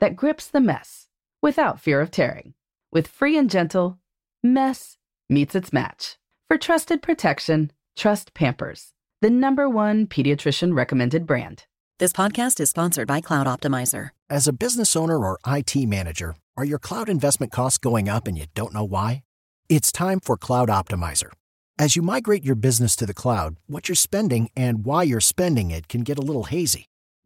that grips the mess without fear of tearing. With Free and Gentle, mess meets its match. For trusted protection, trust Pampers, the #1 pediatrician recommended brand. This podcast is sponsored by Cloud Optimizer. As a business owner or IT manager, are your cloud investment costs going up and you don't know why? It's time for Cloud Optimizer. As you migrate your business to the cloud, what you're spending and why you're spending it can get a little hazy.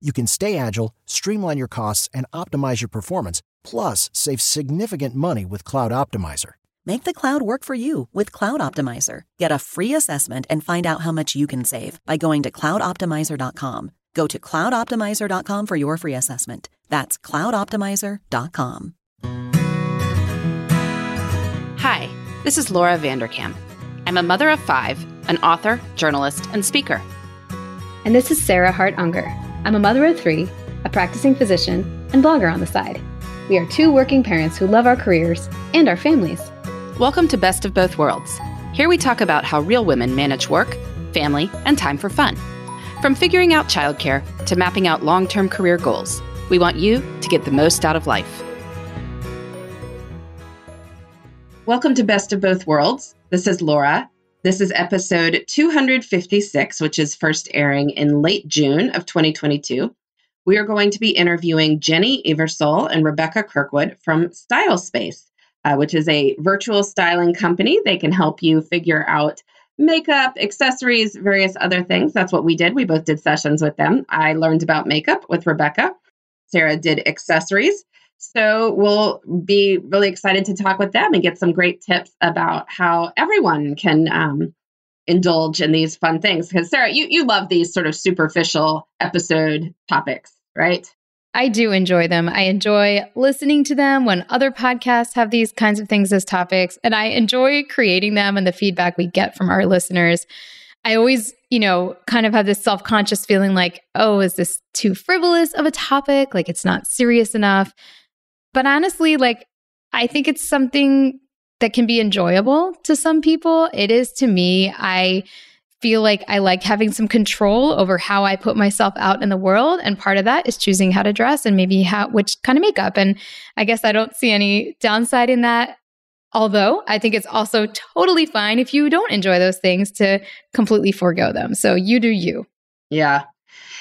You can stay agile, streamline your costs, and optimize your performance, plus save significant money with Cloud Optimizer. Make the cloud work for you with Cloud Optimizer. Get a free assessment and find out how much you can save by going to cloudoptimizer.com. Go to cloudoptimizer.com for your free assessment. That's cloudoptimizer.com. Hi, this is Laura Vanderkam. I'm a mother of 5, an author, journalist, and speaker. And this is Sarah Hart Unger. I'm a mother of 3, a practicing physician, and blogger on the side. We are 2 working parents who love our careers and our families. Welcome to Best of Both Worlds. Here we talk about how real women manage work, family, and time for fun. From figuring out childcare to mapping out long-term career goals, we want you to get the most out of life. Welcome to Best of Both Worlds. This is Laura. This is episode 256, which is first airing in late June of 2022. We are going to be interviewing Jenny Eversole and Rebecca Kirkwood from Style Space, which is a virtual styling company. They can help you figure out makeup, accessories, various other things. That's what we did. We both did sessions with them. I learned about makeup with Rebecca. Sarah did accessories. So we'll be really excited to talk with them and get some great tips about how everyone can indulge in these fun things. Because Sarah, you love these sort of superficial episode topics, right? I do enjoy them. I enjoy listening to them when other podcasts have these kinds of things as topics, and I enjoy creating them and the feedback we get from our listeners. I always, kind of have this self-conscious feeling like, oh, is this too frivolous of a topic? Like it's not serious enough. But honestly, I think it's something that can be enjoyable to some people. It is to me. I feel like I like having some control over how I put myself out in the world. And part of that is choosing how to dress and maybe which kind of makeup. And I guess I don't see any downside in that. Although I think it's also totally fine if you don't enjoy those things to completely forego them. So you do you. Yeah.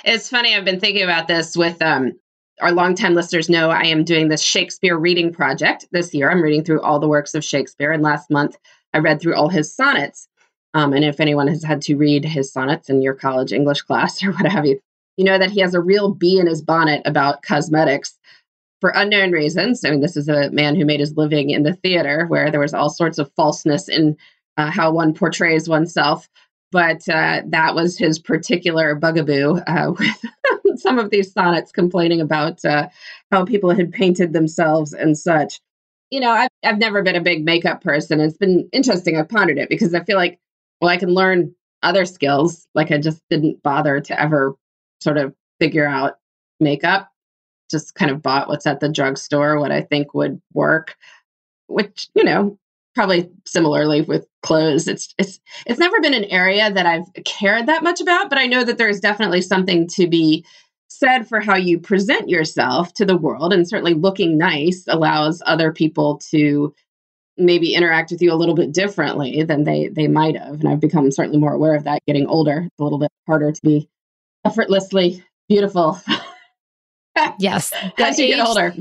It's funny. I've been thinking about this with our longtime listeners know I am doing this Shakespeare reading project this year. I'm reading through all the works of Shakespeare. And last month I read through all his sonnets. And if anyone has had to read his sonnets in your college English class or what have you, you know that he has a real bee in his bonnet about cosmetics for unknown reasons. I mean, this is a man who made his living in the theater where there was all sorts of falseness in how one portrays oneself. But that was his particular bugaboo with some of these sonnets, complaining about how people had painted themselves and such. You know, I've never been a big makeup person. It's been interesting. I've pondered it because I feel like, well, I can learn other skills. Like I just didn't bother to ever sort of figure out makeup. Just kind of bought what's at the drugstore, what I think would work, which, you know, probably similarly with clothes. It's never been an area that I've cared that much about, but I know that there's definitely something to be said for how you present yourself to the world. And certainly looking nice allows other people to maybe interact with you a little bit differently than they might have. And I've become certainly more aware of that getting older. It's a little bit harder to be effortlessly beautiful. Yes. As you get older.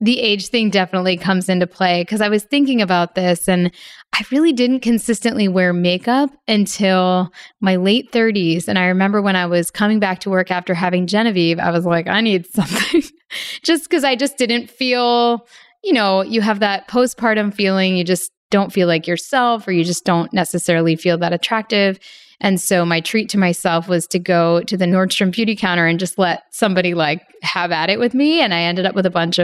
The age thing definitely comes into play, because I was thinking about this and I really didn't consistently wear makeup until my late 30s. And I remember when I was coming back to work after having Genevieve, I was like, I need something just because I just didn't feel, you know, you have that postpartum feeling. You just don't feel like yourself, or you just don't necessarily feel that attractive. And so my treat to myself was to go to the Nordstrom Beauty Counter and just let somebody like have at it with me. And I ended up with not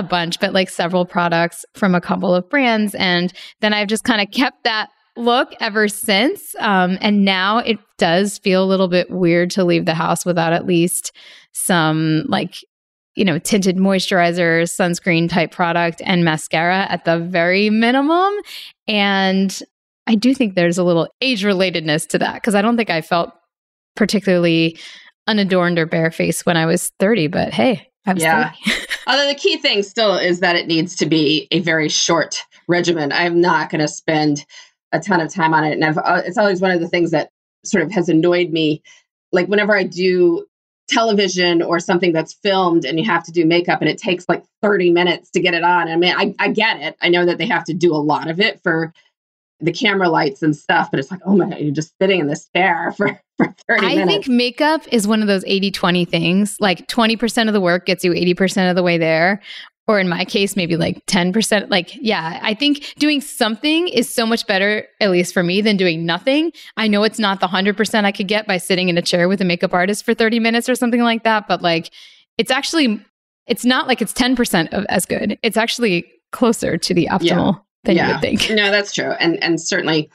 a bunch, but several products from a couple of brands. And then I've just kind of kept that look ever since. And now it does feel a little bit weird to leave the house without at least some tinted moisturizer, sunscreen type product, and mascara at the very minimum. And I do think there's a little age-relatedness to that, because I don't think I felt particularly unadorned or barefaced when I was 30, but hey, I was 30. Although the key thing still is that it needs to be a very short regimen. I'm not going to spend a ton of time on it. And it's always one of the things that sort of has annoyed me. Like whenever I do television or something that's filmed and you have to do makeup and it takes like 30 minutes to get it on. I mean, I get it. I know that they have to do a lot of it for the camera lights and stuff, but it's like, oh my God, you're just sitting in this chair for 30 minutes. I think makeup is one of those 80-20 things. Like 20% of the work gets you 80% of the way there. Or in my case, maybe like 10%. I think doing something is so much better, at least for me, than doing nothing. I know it's not the 100% I could get by sitting in a chair with a makeup artist for 30 minutes or something like that. But like, it's not like it's 10% of as good. It's actually closer to the optimal than you would think. No, that's true. And certainly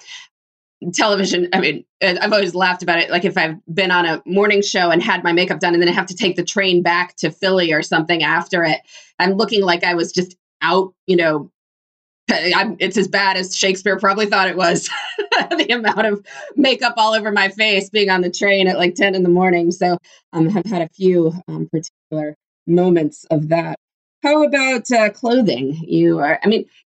television, I mean, I've always laughed about it. Like if I've been on a morning show and had my makeup done and then I have to take the train back to Philly or something after it, I'm looking like I was just out, it's as bad as Shakespeare probably thought it was. The amount of makeup all over my face being on the train at like 10 in the morning. So I've had a few particular moments of that. How about clothing? You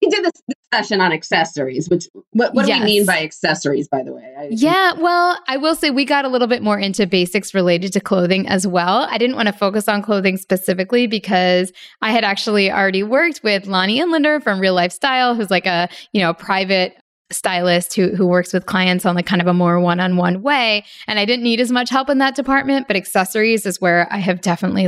did this session on accessories, which, what do we mean by accessories, by the way? I will say we got a little bit more into basics related to clothing as well. I didn't want to focus on clothing specifically because I had actually already worked with Lonnie Inlander from Real Life Style, who's like a, private stylist who works with clients on like kind of a more one-on-one way. And I didn't need as much help in that department, but accessories is where I have definitely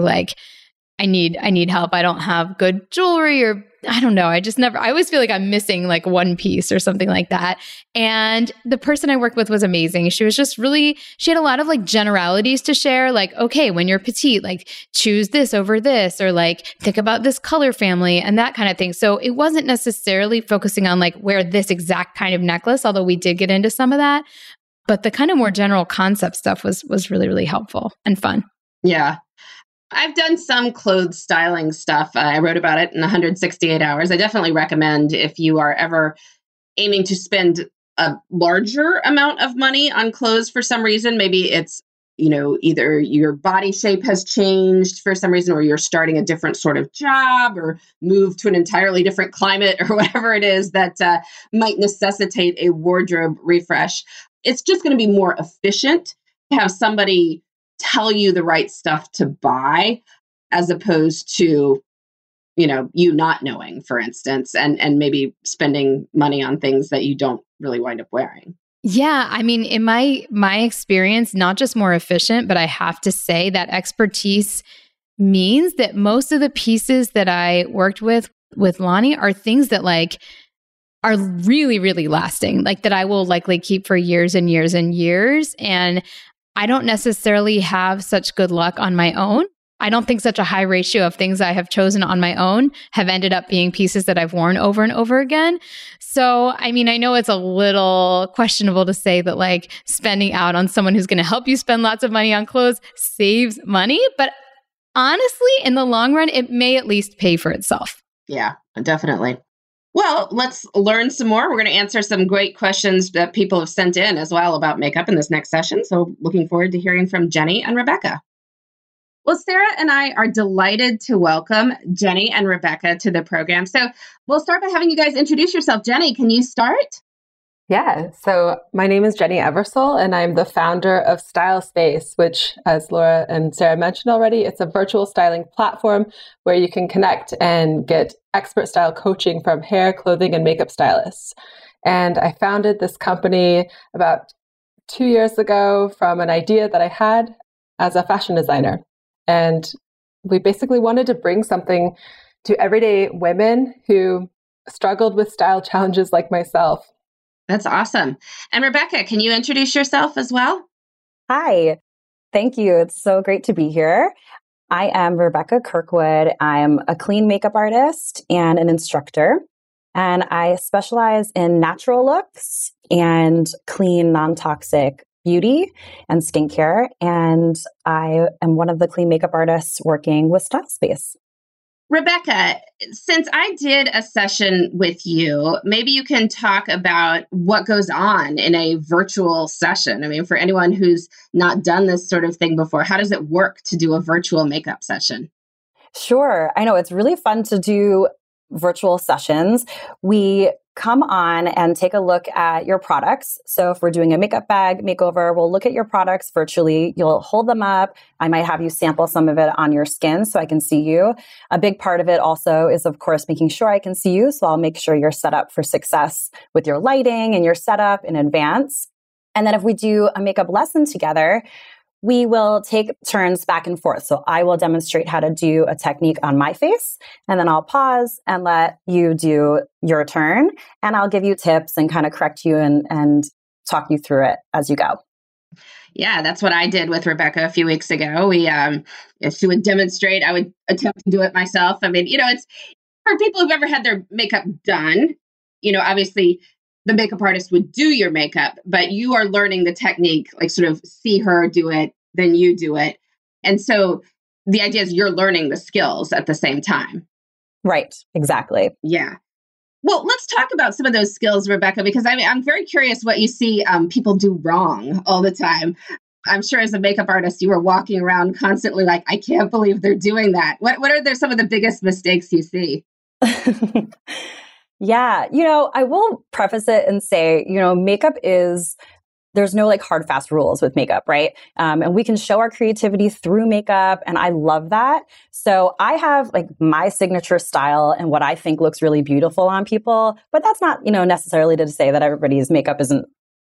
I need help. I don't have good jewelry, or I don't know. I always feel like I'm missing like one piece or something like that. And the person I worked with was amazing. She was she had a lot of like generalities to share. Like, okay, when you're petite, like choose this over this, or like think about this color family and that kind of thing. So it wasn't necessarily focusing on like wear this exact kind of necklace, although we did get into some of that. But the kind of more general concept stuff was really, really helpful and fun. Yeah. I've done some clothes styling stuff. I wrote about it in 168 hours. I definitely recommend if you are ever aiming to spend a larger amount of money on clothes for some reason. Maybe it's, either your body shape has changed for some reason, or you're starting a different sort of job, or moved to an entirely different climate, or whatever it is that might necessitate a wardrobe refresh. It's just going to be more efficient to have somebody tell you the right stuff to buy, as opposed to, you not knowing, for instance, and maybe spending money on things that you don't really wind up wearing. Yeah. I mean, in my experience, not just more efficient, but I have to say that expertise means that most of the pieces that I worked with Lonnie are things that like are really, really lasting, like that I will likely keep for years and years and years. And I don't necessarily have such good luck on my own. I don't think such a high ratio of things I have chosen on my own have ended up being pieces that I've worn over and over again. So, I mean, I know it's a little questionable to say that like spending out on someone who's going to help you spend lots of money on clothes saves money, but honestly, in the long run, it may at least pay for itself. Yeah, definitely. Well, let's learn some more. We're going to answer some great questions that people have sent in as well about makeup in this next session. So looking forward to hearing from Jenny and Rebecca. Well, Sarah and I are delighted to welcome Jenny and Rebecca to the program. So we'll start by having you guys introduce yourself. Jenny, can you start? Yeah. So my name is Jenny Eversole, and I'm the founder of Style Space, which, as Laura and Sarah mentioned already, it's a virtual styling platform where you can connect and get expert style coaching from hair, clothing, and makeup stylists. And I founded this company about 2 years ago from an idea that I had as a fashion designer. And we basically wanted to bring something to everyday women who struggled with style challenges like myself. That's awesome. And Rebecca, can you introduce yourself as well? Hi. Thank you. It's so great to be here. I am Rebecca Kirkwood. I am a clean makeup artist and an instructor, and I specialize in natural looks and clean, non-toxic beauty and skincare. And I am one of the clean makeup artists working with Style Space. Rebecca, since I did a session with you, maybe you can talk about what goes on in a virtual session. I mean, for anyone who's not done this sort of thing before, how does it work to do a virtual makeup session? Sure. I know it's really fun to do virtual sessions. We come on and take a look at your products. So if we're doing a makeup bag makeover, we'll look at your products virtually. You'll hold them up. I might have you sample some of it on your skin so I can see you. A big part of it also is, of course, making sure I can see you. So I'll make sure you're set up for success with your lighting and your setup in advance. And then if we do a makeup lesson together, we will take turns back and forth. So I will demonstrate how to do a technique on my face, and then I'll pause and let you do your turn, and I'll give you tips and kind of correct you and talk you through it as you go. Yeah, that's what I did with Rebecca a few weeks ago. We, she would demonstrate, I would attempt to do it myself. I mean, you know, it's for people who've ever had their makeup done, you know, obviously the makeup artist would do your makeup, but you are learning the technique, like sort of see her do it, then you do it. And so the idea is you're learning the skills at the same time. Right, exactly. Yeah. Well, let's talk about some of those skills, Rebecca, because I mean, I'm very curious what you see people do wrong all the time. I'm sure as a makeup artist, you were walking around constantly like, I can't believe they're doing that. What are some of the biggest mistakes you see? Yeah, you know, I will preface it and say, you know, makeup is, there's no like hard, fast rules with makeup, right? And we can show our creativity through makeup. And I love that. So I have like my signature style and what I think looks really beautiful on people. But that's not, you know, necessarily to say that everybody's makeup isn't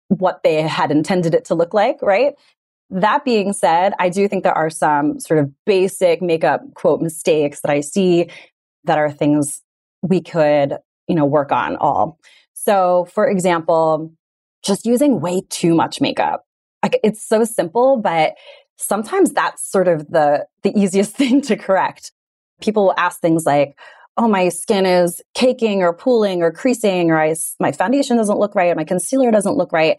what they had intended it to look like, right? That being said, I do think there are some sort of basic makeup, quote, mistakes that I see that are things we could, you know, work on all. So for example, just using way too much makeup. Like, it's so simple, but sometimes that's sort of the easiest thing to correct. People will ask things like, oh, my skin is caking or pooling or creasing, or my foundation doesn't look right, or my concealer doesn't look right.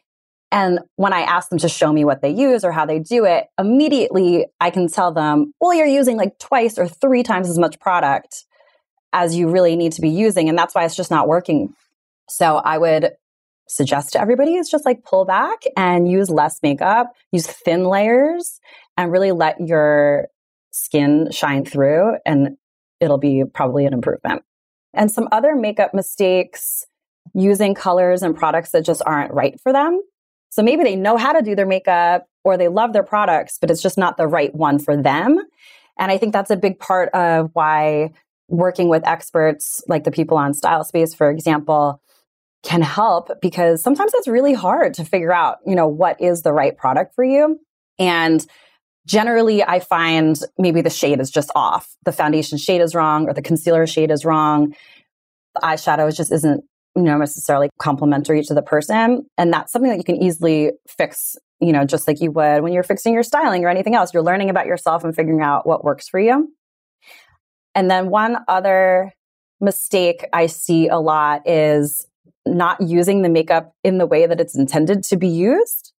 And when I ask them to show me what they use or how they do it, immediately I can tell them, well, you're using like twice or three times as much product as you really need to be using. And that's why it's just not working. So I would suggest to everybody is just like pull back and use less makeup, use thin layers, and really let your skin shine through, and it'll be probably an improvement. And some other makeup mistakes, using colors and products that just aren't right for them. So maybe they know how to do their makeup or they love their products, but it's just not the right one for them. And I think that's a big part of why working with experts like the people on Style Space, for example, can help, because sometimes it's really hard to figure out, you know, what is the right product for you. And generally, I find maybe the shade is just off. The foundation shade is wrong, or the concealer shade is wrong. The eyeshadow just isn't you know, necessarily complementary to the person. And that's something that you can easily fix, you know, just like you would when you're fixing your styling or anything else. You're learning about yourself and figuring out what works for you. And then one other mistake I see a lot is not using the makeup in the way that it's intended to be used.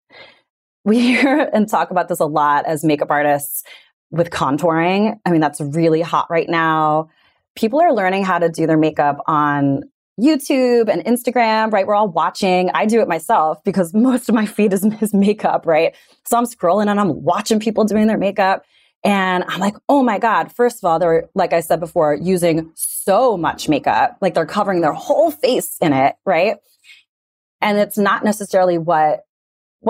We hear and talk about this a lot as makeup artists with contouring. I mean, that's really hot right now. People are learning how to do their makeup on YouTube and Instagram, right? We're all watching. I do it myself because most of my feed is makeup, right? So I'm scrolling and I'm watching people doing their makeup. And I'm like, oh my God, first of all, they're, like I said before, using so much makeup, like they're covering their whole face in it, right? And it's not necessarily what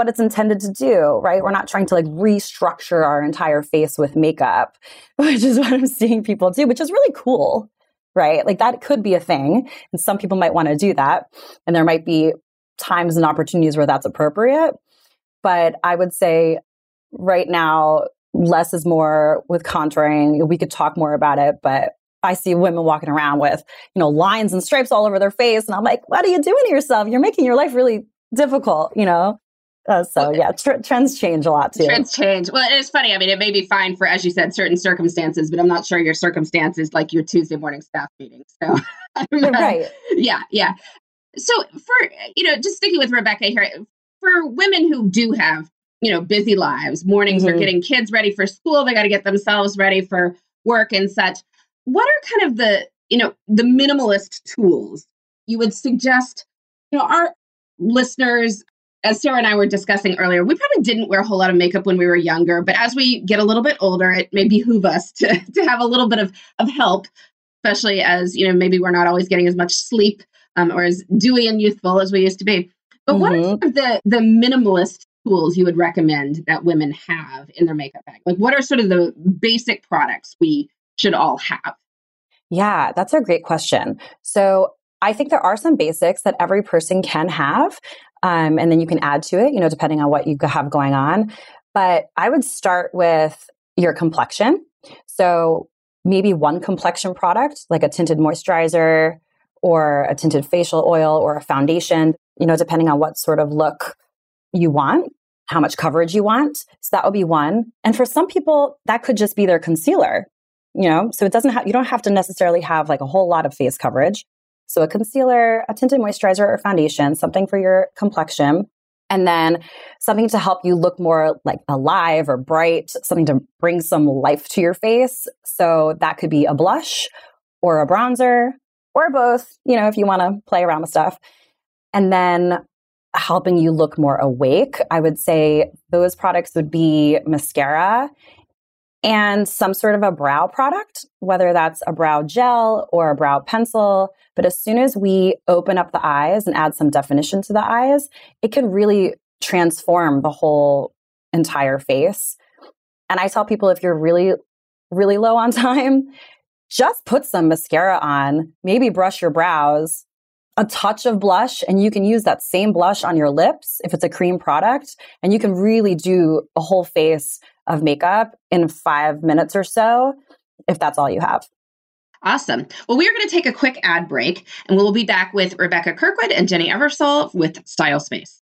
it's intended to do, right? We're not trying to like restructure our entire face with makeup, which is what I'm seeing people do, which is really cool, right? Like that could be a thing. And some people might want to do that. And there might be times and opportunities where that's appropriate. But I would say right now, less is more with contouring. We could talk more about it, but I see women walking around with, you know, lines and stripes all over their face. And I'm like, what are you doing to yourself? You're making your life really difficult, you know? Trends change a lot too. Trends change. Well, it's funny. I mean, it may be fine for, as you said, certain circumstances, but I'm not sure your circumstances like your Tuesday morning staff meeting. So, right. Yeah. So for, you know, just sticking with Rebecca here, for women who do have, you know, busy lives, mornings are getting kids ready for school. They got to get themselves ready for work and such. What are kind of the, you know, the minimalist tools you would suggest? You know, our listeners, as Sarah and I were discussing earlier, we probably didn't wear a whole lot of makeup when we were younger, but as we get a little bit older, it may behoove us to have a little bit of help, especially as, you know, maybe we're not always getting as much sleep or as dewy and youthful as we used to be. But what are sort of the minimalist tools you would recommend that women have in their makeup bag? Like, what are sort of the basic products we should all have? Yeah, that's a great question. So I think there are some basics that every person can have, and then you can add to it, you know, depending on what you have going on. But I would start with your complexion. So maybe one complexion product, like a tinted moisturizer or a tinted facial oil or a foundation, you know, depending on what sort of look you want, how much coverage you want. So that would be one. And for some people, that could just be their concealer, you know, so it doesn't have, you don't have to necessarily have like a whole lot of face coverage. So a concealer, a tinted moisturizer or foundation, something for your complexion, and then something to help you look more like alive or bright, something to bring some life to your face. So that could be a blush or a bronzer or both, you know, if you want to play around with stuff. And then helping you look more awake, I would say those products would be mascara and some sort of a brow product, whether that's a brow gel or a brow pencil. But as soon as we open up the eyes and add some definition to the eyes, it can really transform the whole entire face. And I tell people, if you're really, really low on time, just put some mascara on, maybe brush your brows, a touch of blush, and you can use that same blush on your lips if it's a cream product, and you can really do a whole face of makeup in 5 minutes or so, if that's all you have. Awesome. Well, we are going to take a quick ad break, and we'll be back with Rebecca Kirkwood and Jenny Eversole with Style Space.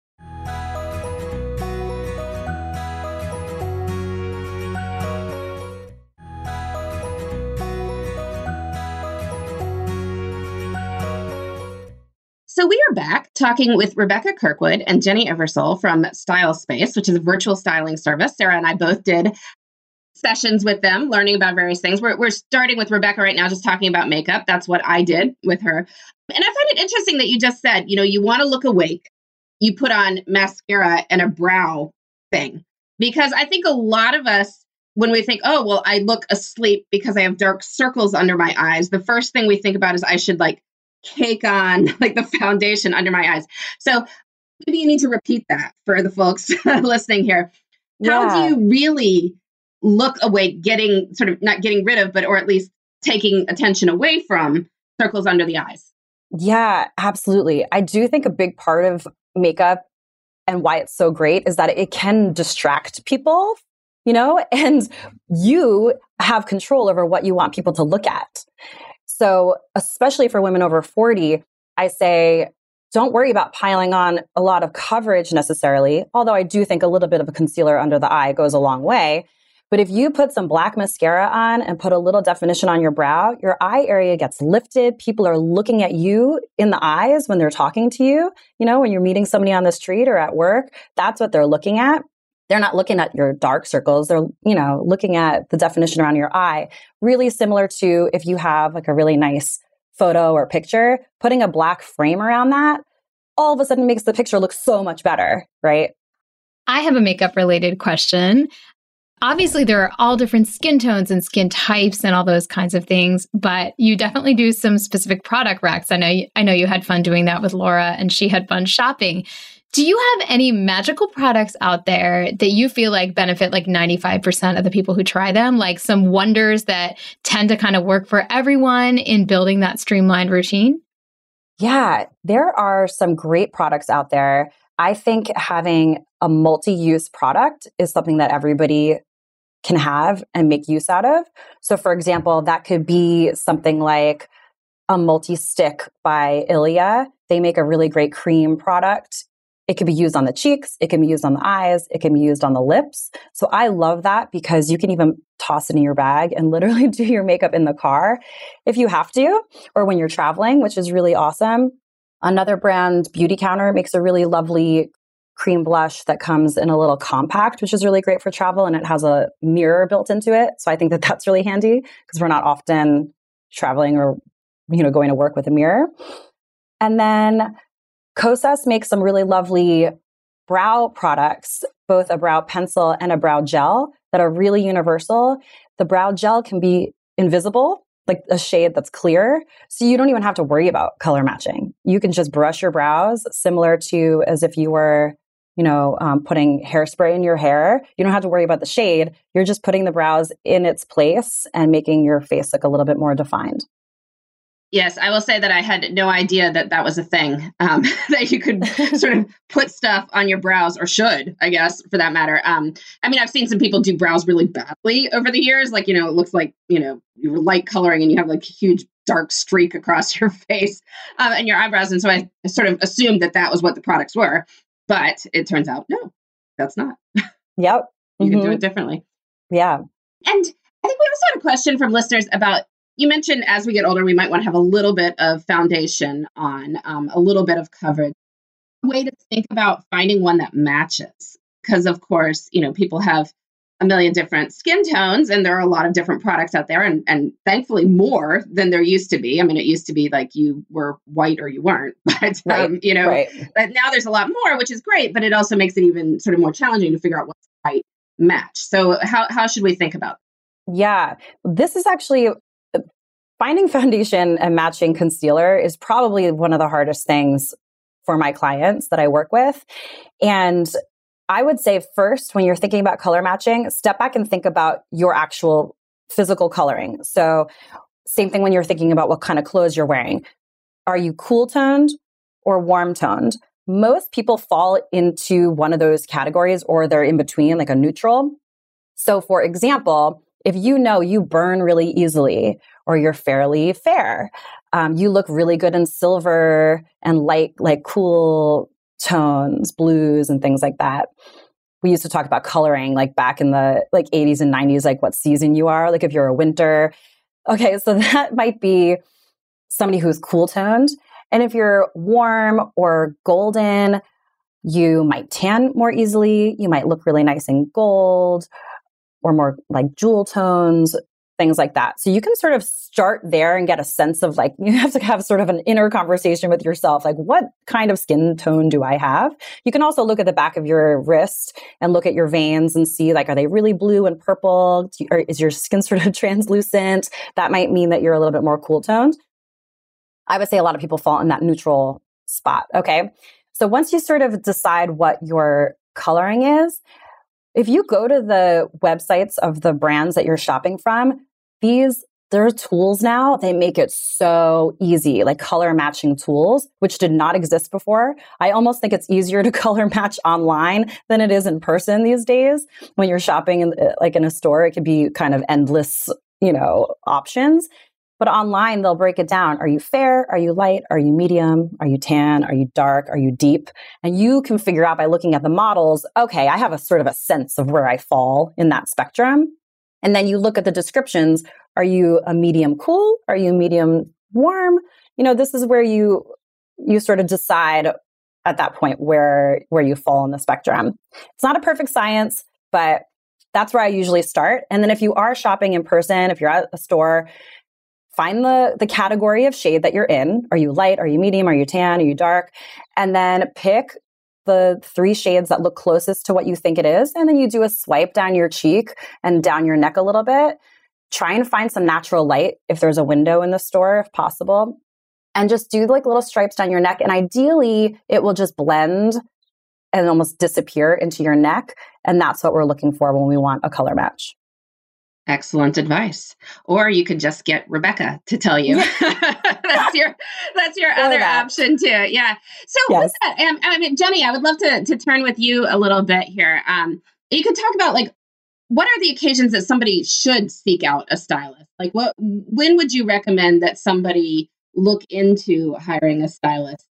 So we are back talking with Rebecca Kirkwood and Jenny Eversole from Style Space, which is a virtual styling service. Sarah and I both did sessions with them, learning about various things. We're starting with Rebecca right now, just talking about makeup. That's what I did with her. And I find it interesting that you just said, you know, you want to look awake. You put on mascara and a brow thing, because I think a lot of us, when we think, oh, well, I look asleep because I have dark circles under my eyes, the first thing we think about is I should like cake on like the foundation under my eyes. So maybe you need to repeat that for the folks listening here. How do you really look awake, getting sort of not getting rid of, but or at least taking attention away from circles under the eyes? Yeah, absolutely. I do think a big part of makeup and why it's so great is that it can distract people, you know, and you have control over what you want people to look at. So especially for women over 40, I say, don't worry about piling on a lot of coverage necessarily, although I do think a little bit of a concealer under the eye goes a long way. But if you put some black mascara on and put a little definition on your brow, your eye area gets lifted. People are looking at you in the eyes when they're talking to you. You know, when you're meeting somebody on the street or at work, that's what they're looking at. They're not looking at your dark circles. They're, you know, looking at the definition around your eye. Really similar to if you have like a really nice photo or picture, putting a black frame around that, all of a sudden makes the picture look so much better, right? I have a makeup related question. Obviously, there are all different skin tones and skin types and all those kinds of things, but you definitely do some specific product racks. I know you had fun doing that with Laura and she had fun shopping. Do you have any magical products out there that you feel like benefit like 95% of the people who try them? Like some wonders that tend to kind of work for everyone in building that streamlined routine? Yeah, there are some great products out there. I think having a multi-use product is something that everybody can have and make use out of. So for example, that could be something like a multi-stick by Ilia. They make a really great cream product. It can be used on the cheeks, it can be used on the eyes, it can be used on the lips. So I love that because you can even toss it in your bag and literally do your makeup in the car if you have to, or when you're traveling, which is really awesome. Another brand, Beautycounter, makes a really lovely cream blush that comes in a little compact, which is really great for travel, and it has a mirror built into it. So I think that that's really handy because we're not often traveling or, you know, going to work with a mirror. And then Kosas makes some really lovely brow products, both a brow pencil and a brow gel that are really universal. The brow gel can be invisible, like a shade that's clear. So you don't even have to worry about color matching. You can just brush your brows similar to as if you were, you know, putting hairspray in your hair. You don't have to worry about the shade. You're just putting the brows in its place and making your face look a little bit more defined. Yes, I will say that I had no idea that that was a thing, that you could sort of put stuff on your brows, or should, I guess, for that matter. I mean, I've seen some people do brows really badly over the years. Like, you know, it looks like, you know, you were light coloring and you have like a huge dark streak across your face and your eyebrows. And so I sort of assumed that that was what the products were. But it turns out, no, that's not. Yep. You can do it differently. Yeah. And I think we also had a question from listeners about, you mentioned as we get older, we might want to have a little bit of foundation on, a little bit of coverage. Way to think about finding one that matches. Because of course, you know, people have a million different skin tones and there are a lot of different products out there, and thankfully more than there used to be. I mean, it used to be like you were white or you weren't, but you know, but now there's a lot more, which is great, but it also makes it even sort of more challenging to figure out what's the right match. So how should we think about that? Yeah, this is actually finding foundation and matching concealer is probably one of the hardest things for my clients that I work with. And I would say first, when you're thinking about color matching, step back and think about your actual physical coloring. So same thing when you're thinking about what kind of clothes you're wearing. Are you cool toned or warm toned? Most people fall into one of those categories, or they're in between, like a neutral. So for example, if you know you burn really easily, or you're fairly fair, you look really good in silver and light, like cool tones, blues and things like that. We used to talk about coloring like back in the like 80s and 90s, like what season you are, like if you're a winter. Okay, so that might be somebody who's cool toned. And if you're warm or golden, you might tan more easily. You might look really nice in gold, or more like jewel tones, things like that. So you can sort of start there and get a sense of like, you have to have sort of an inner conversation with yourself. Like, what kind of skin tone do I have? You can also look at the back of your wrist and look at your veins and see like, are they really blue and purple? Or is your skin sort of translucent? That might mean that you're a little bit more cool toned. I would say a lot of people fall in that neutral spot. Okay. So once you sort of decide what your coloring is, if you go to the websites of the brands that you're shopping from, there are tools now. They make it so easy, like color matching tools, which did not exist before. I almost think it's easier to color match online than it is in person these days. When you're shopping in, like in a store, it could be kind of endless, you know, options. But online, they'll break it down. Are you fair? Are you light? Are you medium? Are you tan? Are you dark? Are you deep? And you can figure out by looking at the models, okay, I have a sort of a sense of where I fall in that spectrum. And then you look at the descriptions. Are you a medium cool? Are you medium warm? You know, this is where you sort of decide at that point where you fall in the spectrum. It's not a perfect science, but that's where I usually start. And then if you are shopping in person, if you're at a store, find the category of shade that you're in. Are you light? Are you medium? Are you tan? Are you dark? And then pick the three shades that look closest to what you think it is. And then you do a swipe down your cheek and down your neck a little bit. Try and find some natural light if there's a window in the store, if possible. And just do like little stripes down your neck. And ideally, it will just blend and almost disappear into your neck. And that's what we're looking for when we want a color match. Excellent advice. Or you could just get Rebecca to tell you. That's your other option too. Yeah. So yes. Jenny, I would love to turn with you a little bit here. You could talk about like, what are the occasions that somebody should seek out a stylist? Like when would you recommend that somebody look into hiring a stylist,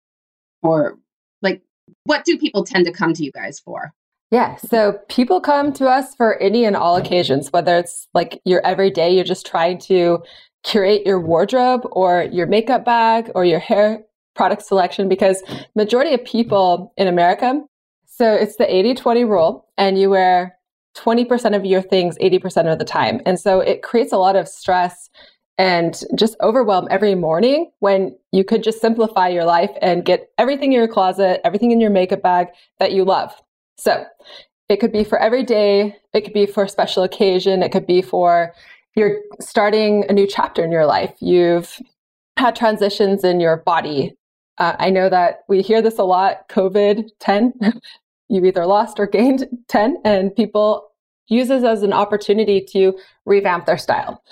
or like, what do people tend to come to you guys for? Yeah. So people come to us for any and all occasions, whether it's like your everyday, you're just trying to curate your wardrobe or your makeup bag or your hair product selection, because majority of people in America, so it's the 80-20 rule, and you wear 20% of your things 80% of the time. And so it creates a lot of stress and just overwhelm every morning when you could just simplify your life and get everything in your closet, everything in your makeup bag that you love. So it could be for every day, it could be for a special occasion, it could be for you're starting a new chapter in your life. You've had transitions in your body. I know that we hear this a lot, COVID 10, you've either lost or gained 10, and people use this as an opportunity to revamp their style.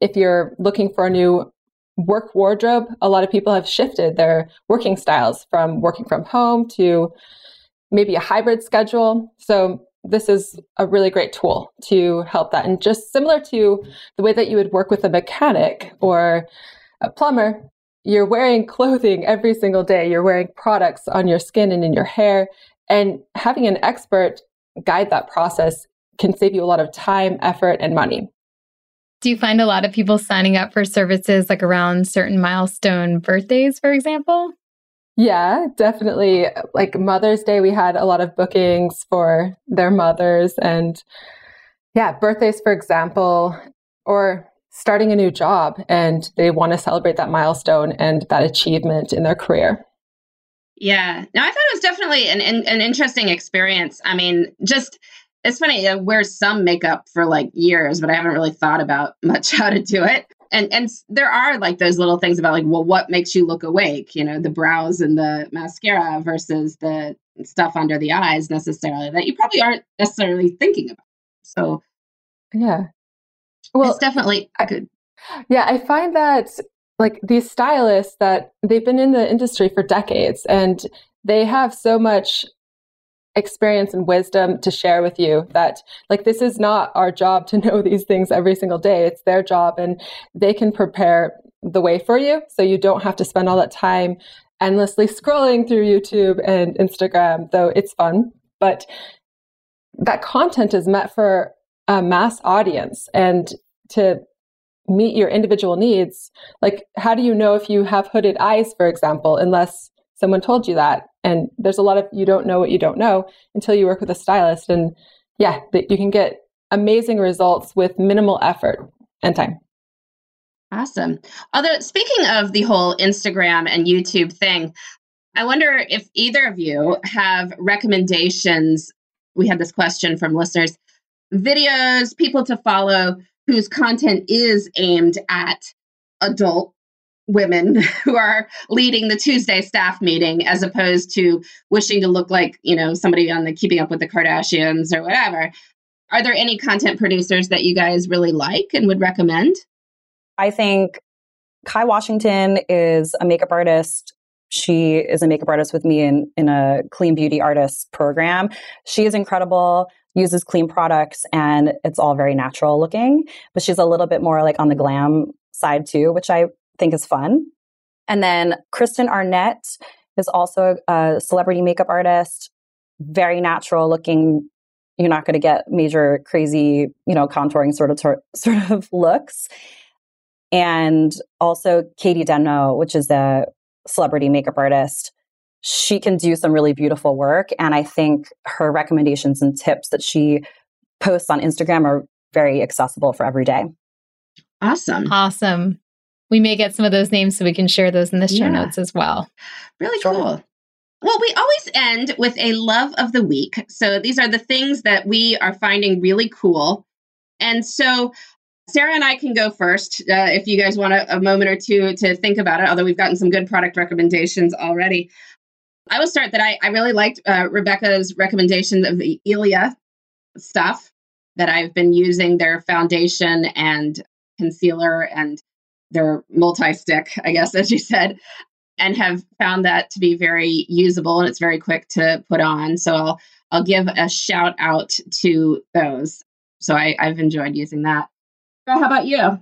If you're looking for a new work wardrobe, a lot of people have shifted their working styles from working from home to maybe a hybrid schedule. So this is a really great tool to help that. And just similar to the way that you would work with a mechanic or a plumber, you're wearing clothing every single day. You're wearing products on your skin and in your hair. And having an expert guide that process can save you a lot of time, effort, and money. Do you find a lot of people signing up for services like around certain milestone birthdays, for example? Yeah, definitely. Like Mother's Day, we had a lot of bookings for their mothers, and yeah, birthdays, for example, or starting a new job and they want to celebrate that milestone and that achievement in their career. Yeah. No, I thought it was definitely an interesting experience. I mean, just... It's funny, I wear some makeup for like years, but I haven't really thought about much how to do it. And there are like those little things about like, well, what makes you look awake? You know, the brows and the mascara versus the stuff under the eyes necessarily that you probably aren't necessarily thinking about. So yeah, well, it's definitely good. Yeah, I find that like these stylists that they've been in the industry for decades and they have so much experience and wisdom to share with you that like this is not our job to know these things every single day. It's their job, and they can prepare the way for you so you don't have to spend all that time endlessly scrolling through YouTube and Instagram, though it's fun. But that content is meant for a mass audience and to meet your individual needs. Like, how do you know if you have hooded eyes, for example, unless someone told you that? And there's a lot of you don't know what you don't know until you work with a stylist. And yeah, you can get amazing results with minimal effort and time. Awesome. Although, speaking of the whole Instagram and YouTube thing, I wonder if either of you have recommendations. We had this question from listeners, videos, people to follow whose content is aimed at adult women who are leading the Tuesday staff meeting, as opposed to wishing to look like, you know, somebody on the Keeping Up with the Kardashians or whatever. Are there any content producers that you guys really like and would recommend? I think Kai Washington is a makeup artist. She is a makeup artist with me in a clean beauty artist program. She is incredible, uses clean products, and it's all very natural looking, but she's a little bit more like on the glam side too, which I think is fun. And then Kristen Arnett is also a celebrity makeup artist, very natural looking. You're not going to get major crazy, contouring sort of looks. And also Katie Denno, which is a celebrity makeup artist. She can do some really beautiful work. And I think her recommendations and tips that she posts on Instagram are very accessible for every day. Awesome. We may get some of those names so we can share those in the show notes as well. Really cool. Well, we always end with a love of the week. So these are the things that we are finding really cool. And so Sarah and I can go first if you guys want a moment or two to think about it, although we've gotten some good product recommendations already. I will start that I really liked Rebecca's recommendation of the Ilia stuff that I've been using, their foundation and concealer and their multi-stick, I guess, as you said, and have found that to be very usable and it's very quick to put on. So I'll give a shout out to those. So I've enjoyed using that. How about you?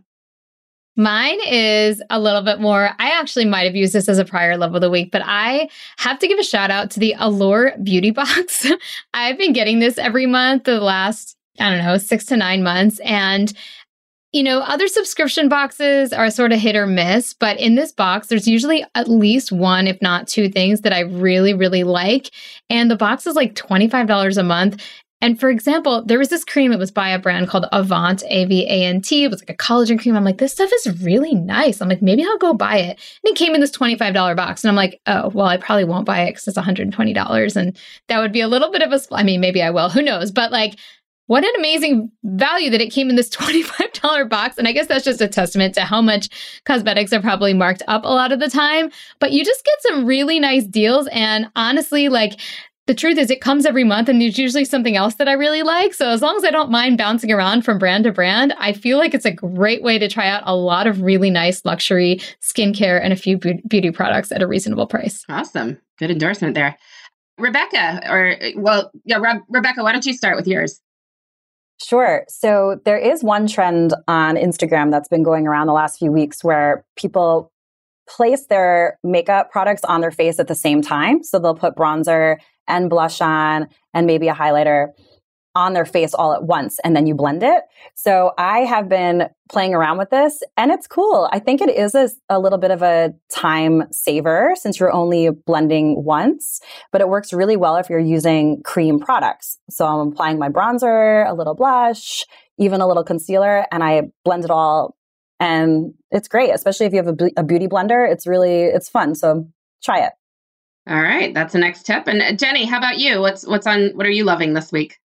Mine is a little bit more, I actually might have used this as a prior love of the week, but I have to give a shout out to the Allure Beauty Box. I've been getting this every month, the last, 6 to 9 months. And other subscription boxes are sort of hit or miss, but in this box, there's usually at least one, if not two things that I really, really like. And the box is like $25 a month. And for example, there was this cream, it was by a brand called Avant, A-V-A-N-T. It was like a collagen cream. I'm like, this stuff is really nice. I'm like, maybe I'll go buy it. And it came in this $25 box. And I'm like, oh, well, I probably won't buy it because it's $120. And that would be a little bit of a, maybe I will, who knows? But what an amazing value that it came in this $25 box. And I guess that's just a testament to how much cosmetics are probably marked up a lot of the time. But you just get some really nice deals. And honestly, the truth is it comes every month and there's usually something else that I really like. So as long as I don't mind bouncing around from brand to brand, I feel like it's a great way to try out a lot of really nice luxury skincare and a few beauty products at a reasonable price. Awesome. Good endorsement there. Rebecca, why don't you start with yours? Sure. So there is one trend on Instagram that's been going around the last few weeks where people place their makeup products on their face at the same time. So they'll put bronzer and blush on and maybe a highlighter on their face all at once, and then you blend it. So I have been playing around with this and it's cool. I think it is a little bit of a time saver since you're only blending once, but it works really well if you're using cream products. So I'm applying my bronzer, a little blush, even a little concealer, and I blend it all and it's great, especially if you have a beauty blender. It's fun. So try it. All right. That's the next tip. And Jenny, how about you? What are you loving this week?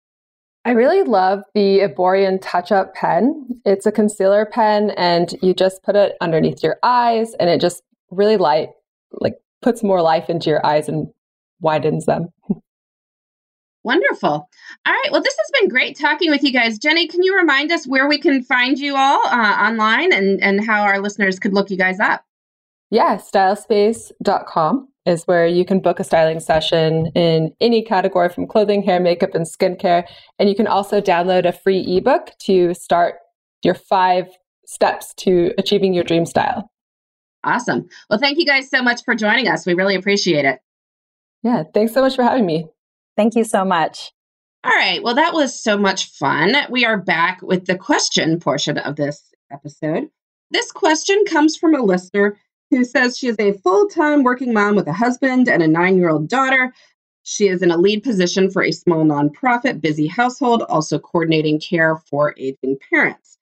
I really love the Erborian touch-up pen. It's a concealer pen and you just put it underneath your eyes and it just really puts more life into your eyes and widens them. Wonderful. All right. Well, this has been great talking with you guys. Jenny, can you remind us where we can find you all online and how our listeners could look you guys up? Yeah, stylespace.com is where you can book a styling session in any category from clothing, hair, makeup, and skincare. And you can also download a free ebook to start your 5 steps to achieving your dream style. Awesome. Well, thank you guys so much for joining us. We really appreciate it. Yeah, thanks so much for having me. Thank you so much. All right. Well, that was so much fun. We are back with the question portion of this episode. This question comes from a listener who says she is a full-time working mom with a husband and a 9-year-old daughter. She is in a lead position for a small nonprofit, busy household, also coordinating care for aging parents.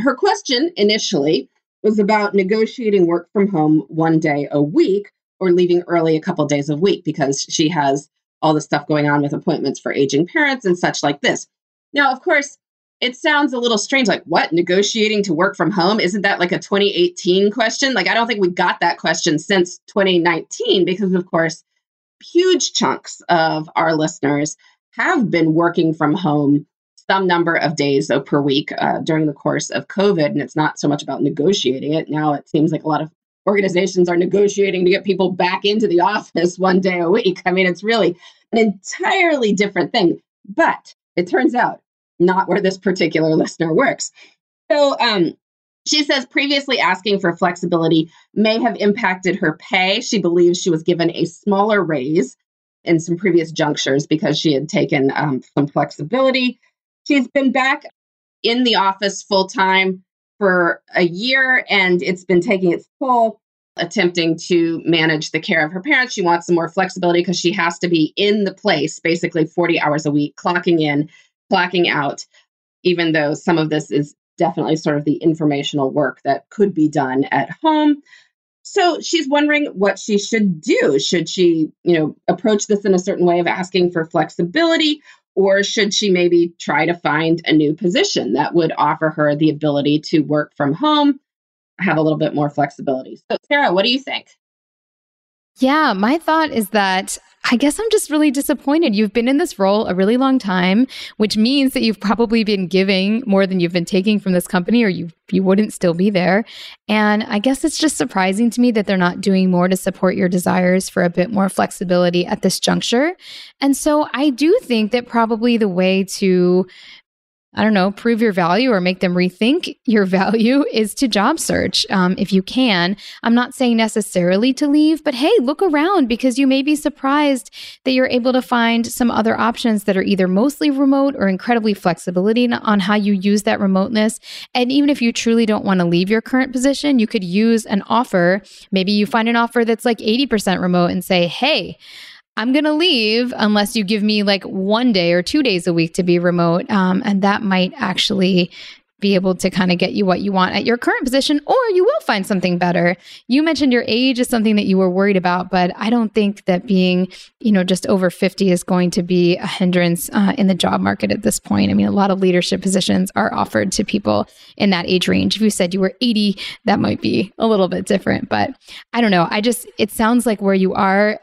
Her question initially was about negotiating work from home one day a week or leaving early a couple days a week because she has all the stuff going on with appointments for aging parents and such like this. Now, of course, it sounds a little strange, what? Negotiating to work from home? Isn't that like a 2018 question? I don't think we got that question since 2019 because, of course, huge chunks of our listeners have been working from home some number of days per week during the course of COVID. And it's not so much about negotiating it. Now it seems like a lot of organizations are negotiating to get people back into the office one day a week. It's really an entirely different thing. But it turns out, not where this particular listener works. So She says previously asking for flexibility may have impacted her pay. She believes she was given a smaller raise in some previous junctures because she had taken some flexibility. She's been back in the office full time for a year, and it's been taking its toll, attempting to manage the care of her parents. She wants some more flexibility because she has to be in the place basically 40 hours a week, clocking in, clocking out, even though some of this is definitely sort of the informational work that could be done at home. So she's wondering what she should do. Should she, approach this in a certain way of asking for flexibility, or should she maybe try to find a new position that would offer her the ability to work from home, have a little bit more flexibility? So Sarah, what do you think? Yeah, my thought is that I guess I'm just really disappointed. You've been in this role a really long time, which means that you've probably been giving more than you've been taking from this company, or you wouldn't still be there. And I guess it's just surprising to me that they're not doing more to support your desires for a bit more flexibility at this juncture. And so I do think that probably the way to, prove your value or make them rethink your value is to job search if you can. I'm not saying necessarily to leave, but hey, look around, because you may be surprised that you're able to find some other options that are either mostly remote or incredibly flexibility on how you use that remoteness. And even if you truly don't want to leave your current position, you could use an offer. Maybe you find an offer that's like 80% remote and say, hey, I'm going to leave unless you give me like one day or 2 days a week to be remote. And that might actually be able to kind of get you what you want at your current position, or you will find something better. You mentioned your age is something that you were worried about, but I don't think that being, just over 50 is going to be a hindrance in the job market at this point. I mean, a lot of leadership positions are offered to people in that age range. If you said you were 80, that might be a little bit different, but I don't know. It sounds like where you are,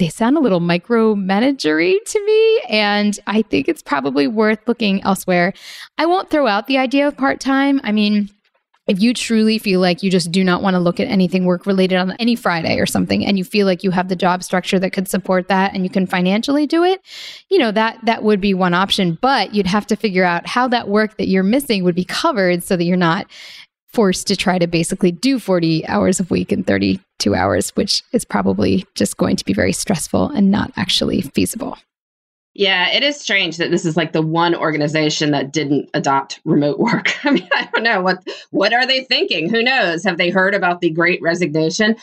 they sound a little micromanagery to me, and I think it's probably worth looking elsewhere. I won't throw out the idea of part-time. I mean, if you truly feel like you just do not want to look at anything work-related on any Friday or something, and you feel like you have the job structure that could support that and you can financially do it, that would be one option. But you'd have to figure out how that work that you're missing would be covered so that you're not forced to try to basically do 40 hours a week and 32 hours, which is probably just going to be very stressful and not actually feasible. Yeah, it is strange that this is like the one organization that didn't adopt remote work. I mean, I don't know. What are they thinking? Who knows? Have they heard about the Great Resignation?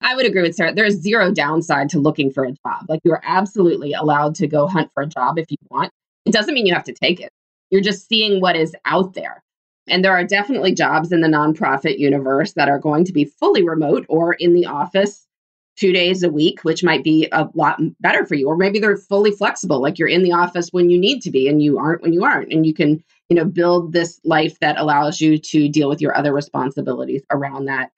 I would agree with Sarah. There's zero downside to looking for a job. Like, you're absolutely allowed to go hunt for a job if you want. It doesn't mean you have to take it. You're just seeing what is out there. And there are definitely jobs in the nonprofit universe that are going to be fully remote or in the office 2 days a week, which might be a lot better for you. Or maybe they're fully flexible, like you're in the office when you need to be and you aren't when you aren't. And you can, build this life that allows you to deal with your other responsibilities around that.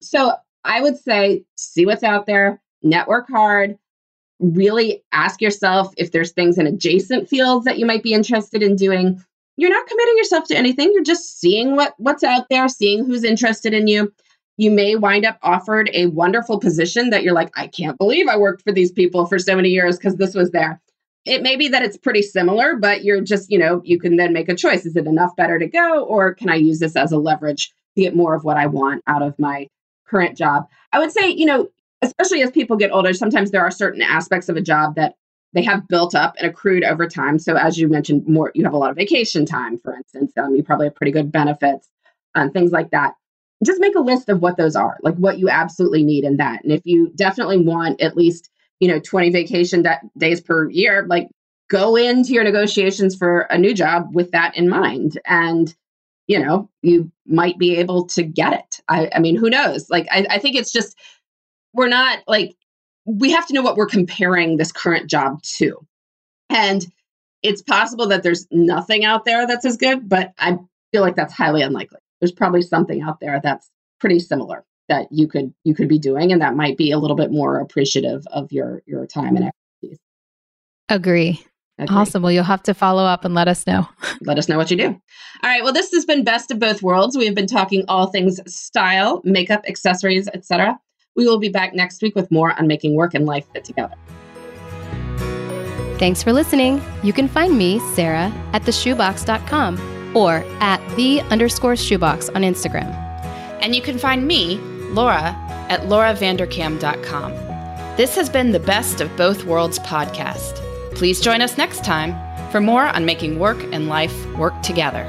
So I would say, see what's out there, network hard, really ask yourself if there's things in adjacent fields that you might be interested in doing. You're not committing yourself to anything. You're just seeing what's out there, seeing who's interested in you. You may wind up offered a wonderful position that you're like, I can't believe I worked for these people for so many years because this was there. It may be that it's pretty similar, but you're just, you can then make a choice. Is it enough better to go, or can I use this as a leverage to get more of what I want out of my current job? I would say, especially as people get older, sometimes there are certain aspects of a job that they have built up and accrued over time. So as you mentioned, you have a lot of vacation time, for instance. You probably have pretty good benefits and things like that. Just make a list of what those are, like what you absolutely need in that. And if you definitely want at least, 20 vacation days per year, like, go into your negotiations for a new job with that in mind. And, you might be able to get it. I mean, who knows? Like, I think it's just, we're not like, we have to know what we're comparing this current job to. And it's possible that there's nothing out there that's as good, but I feel like that's highly unlikely. There's probably something out there that's pretty similar that you could be doing, and that might be a little bit more appreciative of your time and expertise. Agree. Awesome. Well, you'll have to follow up and let us know. Let us know what you do. All right. Well, this has been Best of Both Worlds. We've been talking all things style, makeup, accessories, etc. We will be back next week with more on making work and life fit together. Thanks for listening. You can find me, Sarah, at theshoebox.com. or at @the_shoebox on Instagram. And you can find me, Laura, at lauravanderkam.com. This has been the Best of Both Worlds podcast. Please join us next time for more on making work and life work together.